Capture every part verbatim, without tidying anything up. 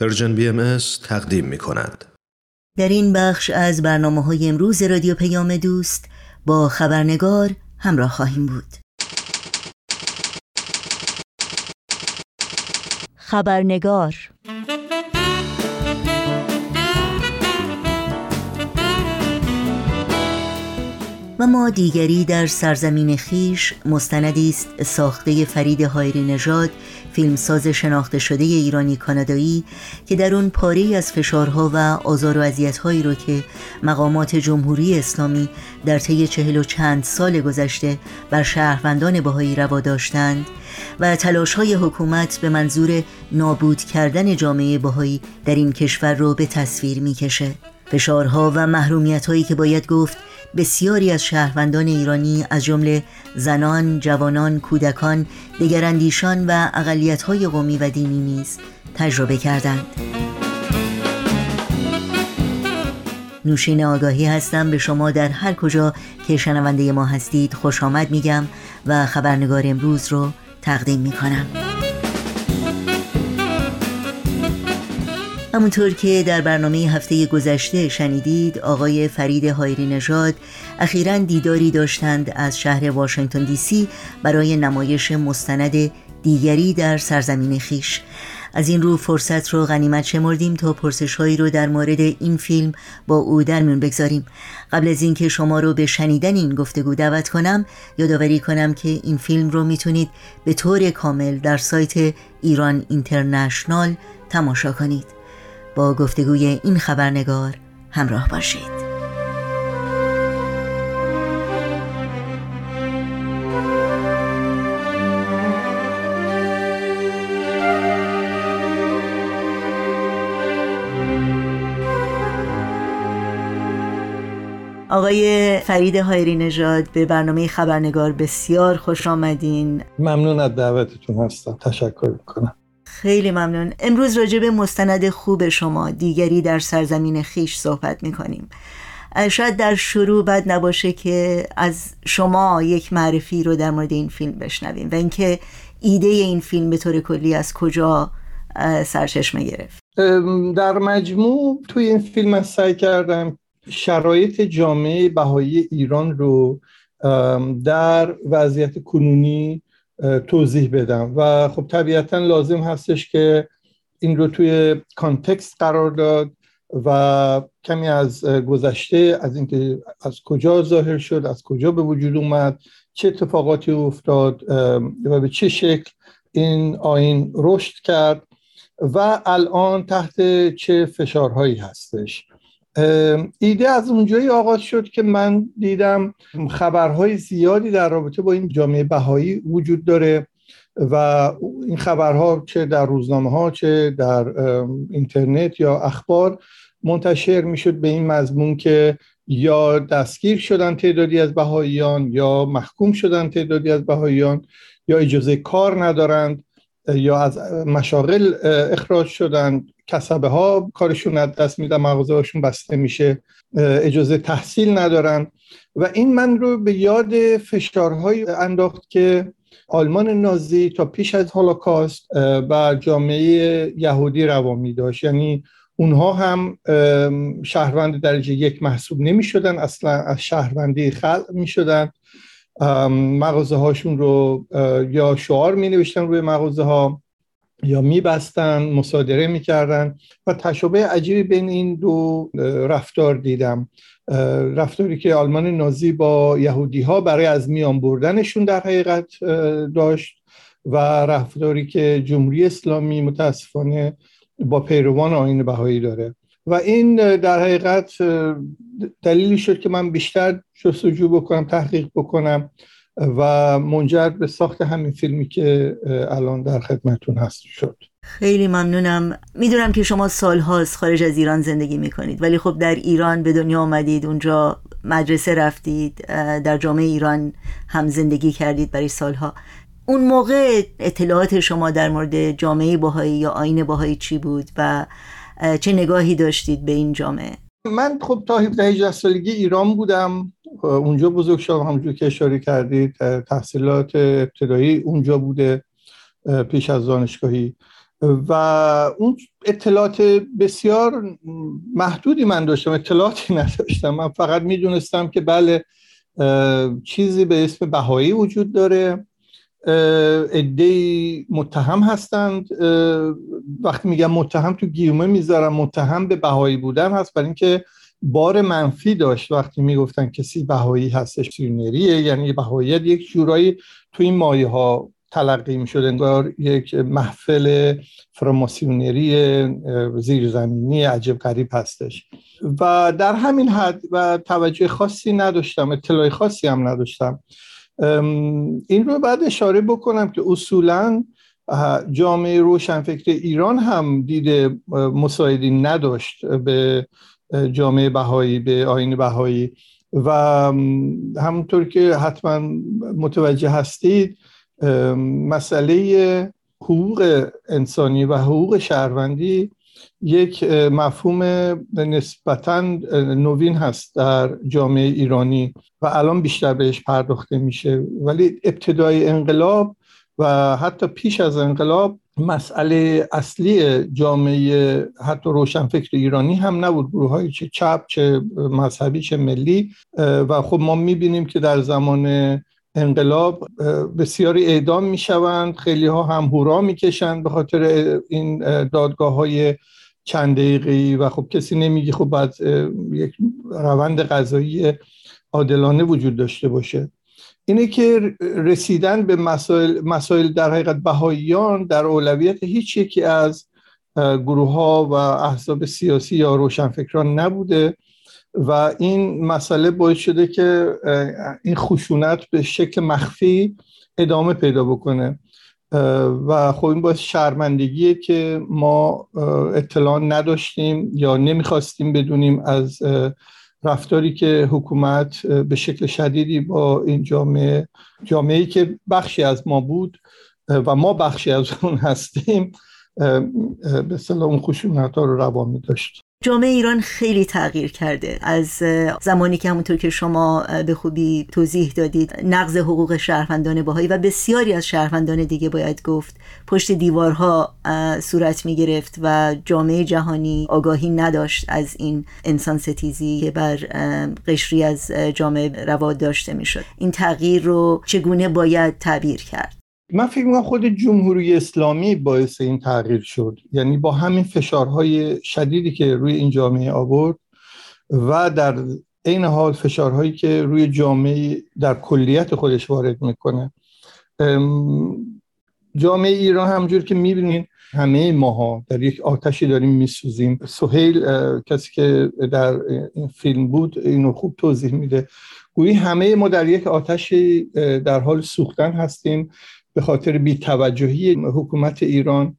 پرژن بی ام اس تقدیم می کند. در این بخش از برنامه‌های امروز رادیو پیام دوست با خبرنگار همراه خواهیم بود. خبرنگار. و ما دیگری در سرزمین خویش مستندی است ساخته فرید حایرینژاد، فیلمساز شناخته شده ایرانی کانادایی که در اون پاره‌ای از فشارها و آزار و اذیت‌هایی رو که مقامات جمهوری اسلامی در طی چهل و چند سال گذشته بر شهروندان بهائی روا داشتند و تلاش‌های حکومت به منظور نابود کردن جامعه بهائی در این کشور رو به تصویر می‌کشه. فشارها و محرومیت‌هایی که باید گفت بسیاری از شهروندان ایرانی از جمله زنان، جوانان، کودکان، دگراندیشان و اقلیت‌های قومی و دینی نیز تجربه کردند. نوشین آگاهی هستم، به شما در هر کجا که شنونده ما هستید خوش آمد میگم و خبرنگار امروز رو تقدیم میکنم. همونطور که در برنامه هفته گذشته شنیدید، آقای فرید حایرینژاد اخیراً دیداری داشتند از شهر واشنگتن دی سی برای نمایش مستند دیگری در سرزمین خویش. از این رو فرصت رو غنیمت شمردیم تا پرسش‌هایی رو در مورد این فیلم با او در میون بگذاریم. قبل از اینکه شما رو به شنیدن این گفتگو دعوت کنم، یادآوری کنم که این فیلم رو میتونید به طور کامل در سایت ایران اینترنشنال تماشا کنید. با گفتگوی این خبرنگار همراه باشید. آقای فرید حایرینژاد، به برنامه خبرنگار بسیار خوش آمدین. ممنون از دعوتتون هستم. تشکر میکنم. خیلی ممنون. امروز راجع به مستند خوب شما دیگری در سرزمین خویش صحبت میکنیم. شاید در شروع بد نباشه که از شما یک معرفی رو در مورد این فیلم بشنویم و اینکه ایده این فیلم به طور کلی از کجا سرچشمه گرفت. در مجموع توی این فیلم من سعی کردم شرایط جامعه بهایی ایران رو در وضعیت کنونی توضیح بدم و خب طبیعتاً لازم هستش که این رو توی کانتکست قرار داد و کمی از گذشته، از اینکه از کجا ظاهر شد، از کجا به وجود اومد، چه اتفاقاتی افتاد و به چه شکل این آیین رشد کرد و الان تحت چه فشارهایی هستش. ایده از اونجایی آغاز شد که من دیدم خبرهای زیادی در رابطه با این جامعه بهایی وجود داره و این خبرها چه در روزنامه ها چه در اینترنت یا اخبار منتشر می شد به این مضمون که یا دستگیر شدن تعدادی از بهاییان، یا محکوم شدن تعدادی از بهاییان، یا اجازه کار ندارند، یا از مشاغل اخراج شدن، کسبه ها کارشون از دست میدن، مغازه هاشون بسته میشه، اجازه تحصیل ندارن. و این من رو به یاد فشارهایی انداخت که آلمان نازی تا پیش از هولوکاست بر جامعه یهودی روا می‌داشت. یعنی اونها هم شهروند درجه یک محسوب نمی‌شدن، اصلا از شهروندی خلع می‌شدن. مغازه هاشون رو یا شعار می‌نوشتن روی مغازه ها یا میبستن، مصادره میکردن و تشابه عجیبی بین این دو رفتار دیدم. رفتاری که آلمان نازی با یهودی ها برای از میان بردنشون در حقیقت داشت و رفتاری که جمهوری اسلامی متاسفانه با پیروان آیین بهایی داره. و این در حقیقت دلیلی شد که من بیشتر جستجو بکنم، تحقیق بکنم و منجر به ساخت همین فیلمی که الان در خدمتون هست شد. خیلی ممنونم. میدونم که شما سالهاست خارج از ایران زندگی میکنید، ولی خب در ایران به دنیا آمدید، اونجا مدرسه رفتید، در جامعه ایران هم زندگی کردید برای سالها. اون موقع اطلاعات شما در مورد جامعه بهایی یا آیین بهایی چی بود و چه نگاهی داشتید به این جامعه؟ من خب تا هفده هجده سالگی ایران بودم، اونجا بزرگ شدم. همونجور که اشاره کردید تحصیلات ابتدایی اونجا بوده پیش از دانشگاهی و اون اطلاعات بسیار محدودی من داشتم، اطلاعاتی نداشتم. من فقط میدونستم که بله چیزی به اسم بهایی وجود داره، عده‌ای متهم هستند. وقتی میگم متهم تو گیومه میذارم، متهم به بهایی بودن هست، برای اینکه بار منفی داشت وقتی میگفتن کسی بهایی هستش، سیونریه، یعنی بهاییت یک جورایی تو این مایه ها تلقی میشد، انگار یک محفل فراماسیونری زیرزمینی عجب غریب هستش و در همین حد و توجه خاصی نداشتم، اطلاع خاصی هم نداشتم. این رو بعد اشاره بکنم که اصولاً جامعه روشنفکر ایران هم دید مساعدی نداشت به جامعه بهایی، به آیین بهایی، و همونطور که حتما متوجه هستید مسئله حقوق انسانی و حقوق شهروندی یک مفهوم نسبتاً نوین هست در جامعه ایرانی و الان بیشتر بهش پرداخته میشه، ولی ابتدای انقلاب و حتی پیش از انقلاب مسئله اصلی جامعه حتی روشنفکر ایرانی هم نبود، گروه های چه چپ، چه مذهبی، چه ملی. و خب ما میبینیم که در زمان انقلاب بسیاری اعدام میشوند، خیلی ها هم هورا میکشند به خاطر این دادگاه های چند دقیقه‌ای و خب کسی نمیگه خب بعد یک روند قضایی عادلانه وجود داشته باشه. اینه که رسیدن به مسائل, مسائل در حقیقت بهاییان در اولویت هیچ یکی از گروه ها و احزاب سیاسی یا روشنفکران نبوده و این مسئله باعث شده که این خشونت به شکل مخفی ادامه پیدا بکنه و خب این باعث شرمندگیه که ما اطلاع نداشتیم یا نمیخواستیم بدونیم از رفتاری که حکومت به شکل شدیدی با این جامعه جامعه‌ای که بخشی از ما بود و ما بخشی از اون هستیم، به اصطلاح اون خشونت‌ها رو روا می‌داشت. جامعه ایران خیلی تغییر کرده از زمانی که همونطور که شما به خوبی توضیح دادید نقض حقوق شهروندان بهایی و بسیاری از شهروندان دیگه باید گفت پشت دیوارها صورت می گرفت و جامعه جهانی آگاهی نداشت از این انسان ستیزی که بر قشری از جامعه روا داشته می شد. این تغییر رو چگونه باید تعبیر کرد؟ من فکر می‌کنم خود جمهوری اسلامی باعث این تغییر شد، یعنی با همین فشارهای شدیدی که روی این جامعه آورد و در این حال فشارهایی که روی جامعه در کلیت خودش وارد میکنه. جامعه ایران همجور که میبینین همه ماها در یک آتشی داریم میسوزیم. سهیل کسی که در این فیلم بود اینو خوب توضیح میده، گویی همه ما در یک آتشی در حال سوختن هستیم به خاطر بی‌توجهی حکومت ایران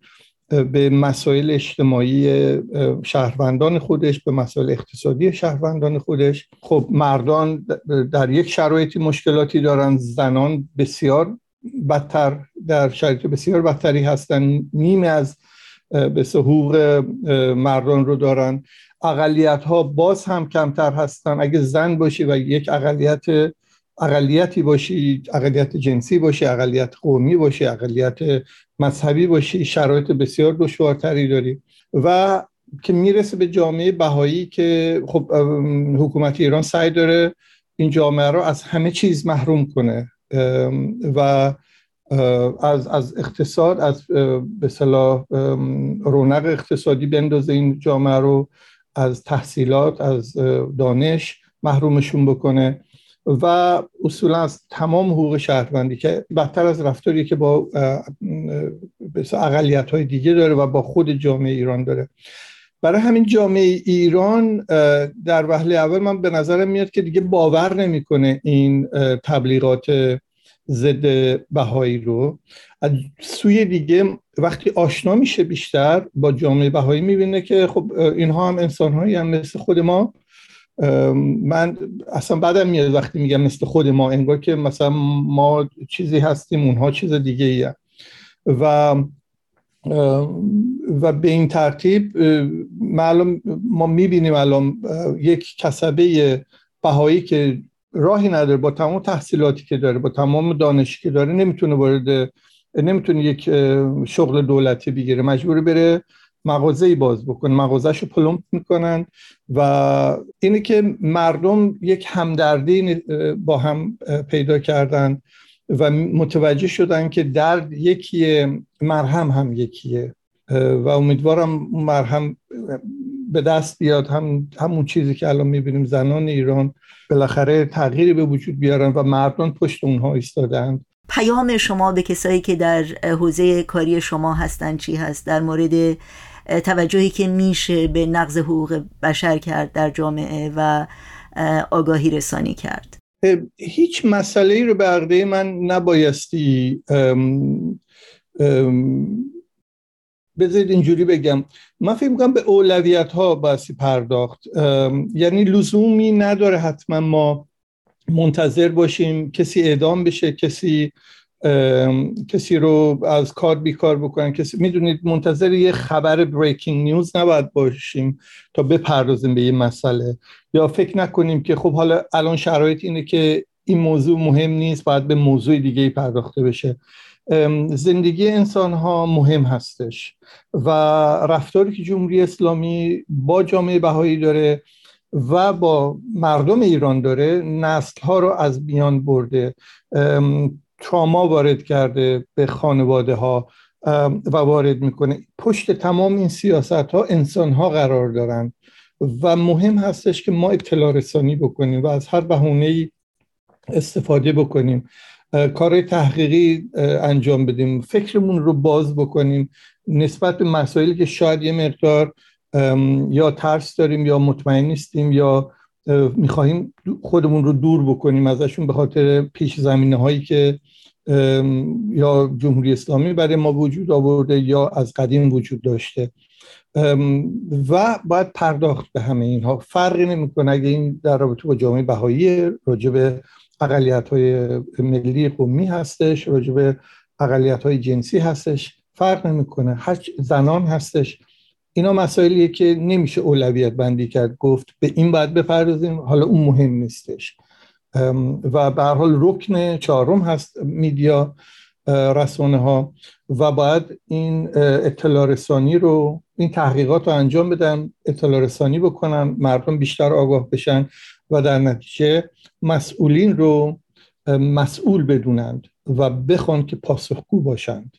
به مسائل اجتماعی شهروندان خودش، به مسائل اقتصادی شهروندان خودش. خب مردان در یک شرایطی مشکلاتی دارن، زنان بسیار بدتر در شرایط بسیار بدتری هستن، نیمه از به حقوق مردان رو دارن. اقلیت‌ها باز هم کمتر هستن. اگه زن باشی و یک اقلیت اقلیتی باشی، اقلیت جنسی باشی، اقلیت قومی باشی، اقلیت مذهبی باشی، شرایط بسیار دشوارتری داری و که میرسه به جامعه بهایی که خب حکومت ایران سعی داره این جامعه رو از همه چیز محروم کنه و از از اقتصاد، از به اصطلاح رونق اقتصادی بندازه این جامعه رو، از تحصیلات، از دانش محرومشون بکنه و اصولا از تمام حقوق شهروندی که بدتر از رفتاری که با اقلیت‌های دیگه داره و با خود جامعه ایران داره. برای همین جامعه ایران در وهله اول من به نظرم میاد که دیگه باور نمی‌کنه این تبلیغات ضد بهایی رو. از سوی دیگه وقتی آشنا میشه بیشتر با جامعه بهایی میبینه که خب اینها هم انسان‌هایی هم مثل خود ما. من اصلا بعدم میاد وقتی میگم مثل خود ما، انگار که مثلا ما چیزی هستیم اونها چیز دیگه ایه و و به این ترتیب معلوم ما میبینیم الان یک کسبه بهایی که راهی نداره، با تمام تحصیلاتی که داره، با تمام دانشی که داره، نمیتونه وارد نمیتونه یک شغل دولتی بگیره، مجبور بره مغازه‌ای باز بکنه، مغازه‌شو پلمپ میکنن. و اینه که مردم یک همدردی با هم پیدا کردن و متوجه شدن که درد یکیه، مرهم هم یکیه، و امیدوارم مرهم به دست بیاد، هم همون چیزی که الان میبینیم زنان ایران بالاخره تغییری به وجود بیارن و مردم پشت اونها ایستادن. پیام شما به کسایی که در حوزه کاری شما هستن چی هست در مورد توجهی که میشه به نقض حقوق بشر کرد در جامعه و آگاهی رسانی کرد؟ هیچ مسئله‌ای رو به عقیده من نبایستی ام ام بذارید اینجوری بگم، من فکر می‌کنم به اولویت‌ها بایستی پرداخت. یعنی لزومی نداره حتما ما منتظر باشیم کسی اعدام بشه، کسی کسی رو از کار بیکار بکنن، کسی، میدونید، منتظر یه خبر بریکینگ نیوز نباید باشیم تا بپردازیم به یه مسئله، یا فکر نکنیم که خب حالا الان شرایط اینه که این موضوع مهم نیست، باید به موضوع دیگه‌ای پرداخته بشه. زندگی انسان‌ها مهم هستش و رفتاری که جمهوری اسلامی با جامعه بهایی داره و با مردم ایران داره نسل‌ها رو از میان برده، تراما وارد کرده به خانواده‌ها و وارد میکنه. پشت تمام این سیاست‌ها انسان‌ها قرار دارن و مهم هستش که ما اطلاع رسانی بکنیم و از هر بهونه‌ای استفاده بکنیم، کار تحقیقی انجام بدیم، فکرمون رو باز بکنیم نسبت به مسائلی که شاید یه مقدار یا ترس داریم یا مطمئن نیستیم یا میخواهیم خودمون رو دور بکنیم ازشون به خاطر پیش زمینه هایی که یا جمهوری اسلامی برای ما وجود آورده یا از قدیم وجود داشته، و باید پرداخت به همه اینها. فرقی نمیکنه اگه این در رابطه با جامعه بهایی راجع به اقلیت‌های ملی قومی هستش، راجع به اقلیت‌های جنسی هستش، فرق نمی‌کنه، هر زنان هستش، اینا مسائلیه که نمیشه اولویت بندی کرد، گفت به این باید بپردازیم، حالا اون مهم نیستش. و به هر حال رکن چهارم هست میدیا، رسانه‌ها، و باید این اطلاع رسانی رو، این تحقیقات رو انجام بدن، اطلاع رسانی بکنن، مردم بیشتر آگاه بشن و در نتیجه مسئولین رو مسئول بدونند و بخوان که پاسخگو باشند.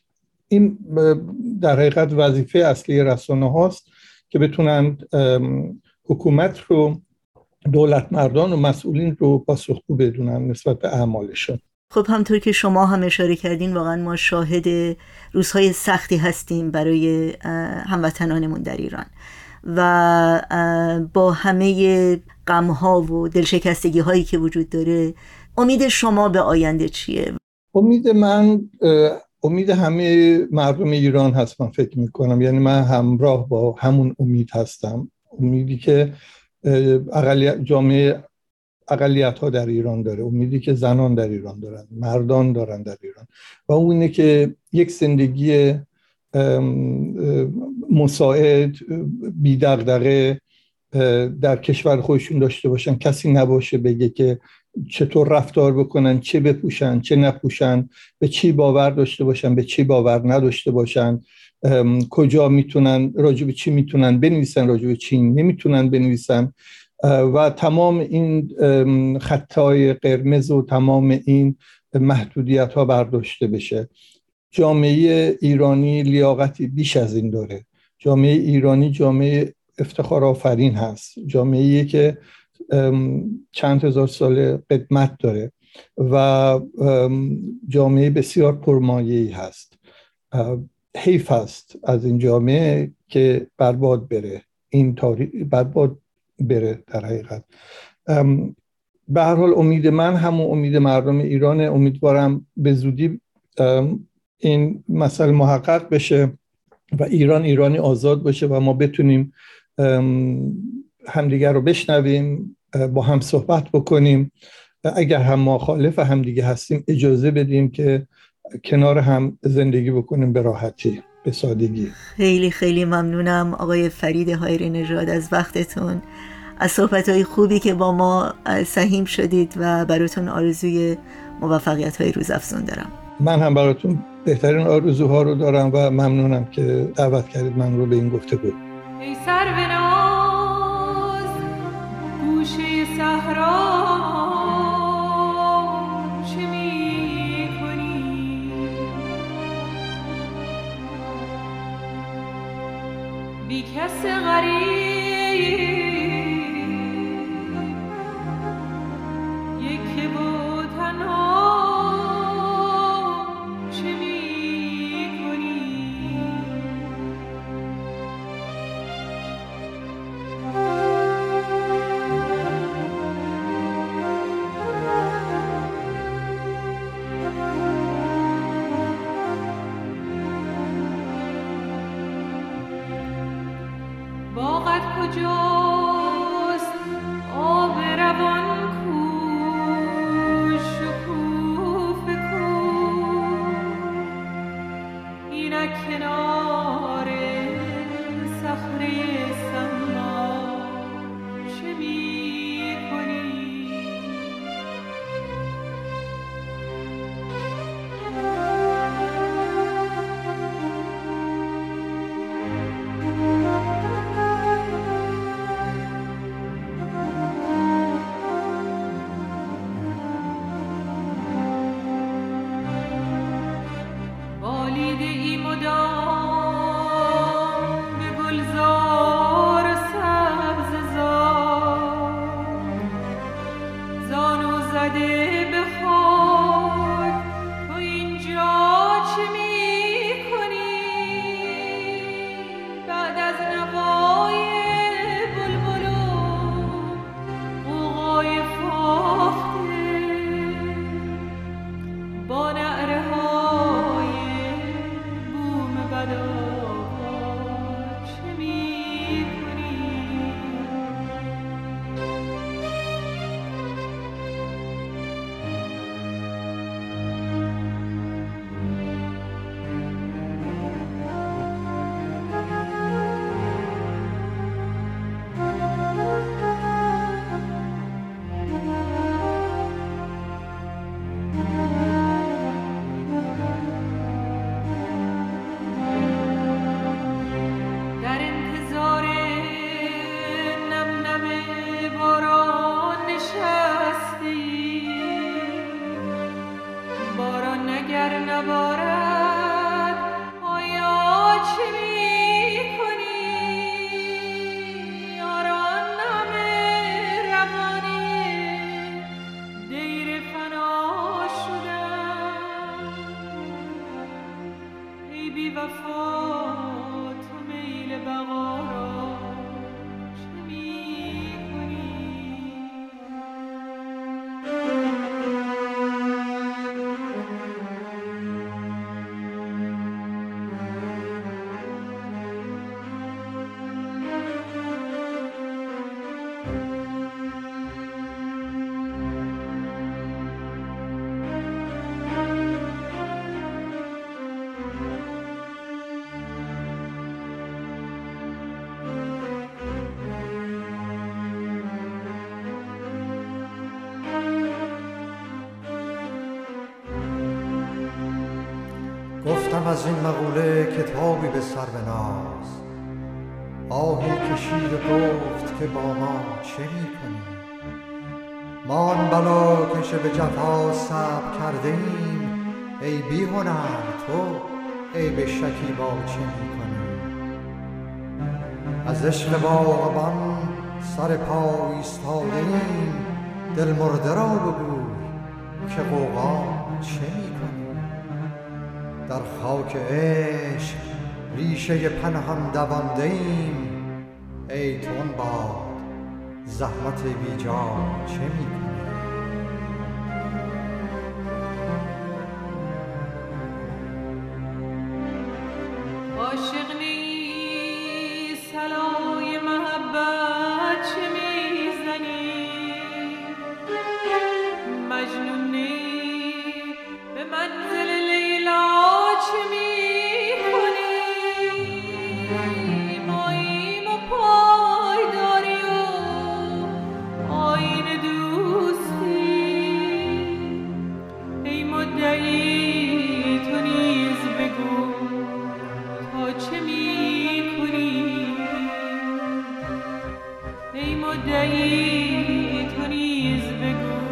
این در حقیقت وظیفه اصلی رسانه هاست که بتونند حکومت رو، دولت مردان و مسئولین رو پاسخگو بدونند نسبت به اعمالشون. خب همطور که شما هم اشاره کردین، واقعا ما شاهد روزهای سختی هستیم برای هموطنانمون در ایران و با همه غم‌ها و دلشکستگی‌هایی که وجود داره، امید شما به آینده چیه؟ امید من امید همه مردم ایران هست، من فکر می‌کنم. یعنی من همراه با همون امید هستم، امیدی که اقلیت جامعه اقلیت‌ها در ایران داره، امیدی که زنان در ایران دارن، مردان دارن در ایران، و اونه که یک زندگی مساعد، بی دغدغه در کشور خودشون داشته باشن، کسی نباشه بگه که چطور رفتار بکنن، چه بپوشن، چه نپوشن، به چی باور داشته باشن، به چی باور نداشته باشن، کجا میتونن، راجب چی میتونن بنویسن، راجب چی نمیتونن بنویسن، و تمام این خطای قرمز و تمام این محدودیت ها برداشته بشه. جامعه ایرانی لیاقتی بیش از این داره. جامعه ایرانی جامعه افتخار آفرین هست، جامعه‌ای که چند هزار سال قدمت داره و جامعه بسیار پرمایه‌ای هست. حیف است از این جامعه که برباد بره، این تاریخ برباد بره در حقیقت. به هر حال امید من همون امید مردم ایرانه. امیدوارم به زودی این مسئله محقق بشه و ایران ایرانی آزاد باشه و ما بتونیم همدیگر رو بشنویم، با هم صحبت بکنیم، اگر هم مخالف همدیگه هستیم اجازه بدیم که کنار هم زندگی بکنیم به راحتی، به سادگی. خیلی خیلی ممنونم آقای فرید حایرنژاد از وقتتون، از صحبت‌های خوبی که با ما سهیم شدید و براتون آرزوی موفقیت‌های روزافزون دارم. من هم براتون بهترین آرزوها رو دارم و ممنونم که دعوت کردید من رو به این گفتگو. ای سرو ناز گوشه صحرا چه می‌کنی؟ بی کس غریب یک بود تنها از این مقوله کتابی به سر بناز. آهی کشید و گفت که با ما چه می کنی؟ ما آن بلا کش به جفا صبر کرده ایم، ای بی هنر تو ای به شکیبا چه می کنی؟ از عشق باغبان سر پای ایستاده ایم، دل مرده را بگوی که غوغا چه می کنی؟ در خاک عشق ریشه پنهان دوانده ایم، ای تون باد زحمت بیجا چه می‌کنی؟ Do و دلیلی تو نیز بگو.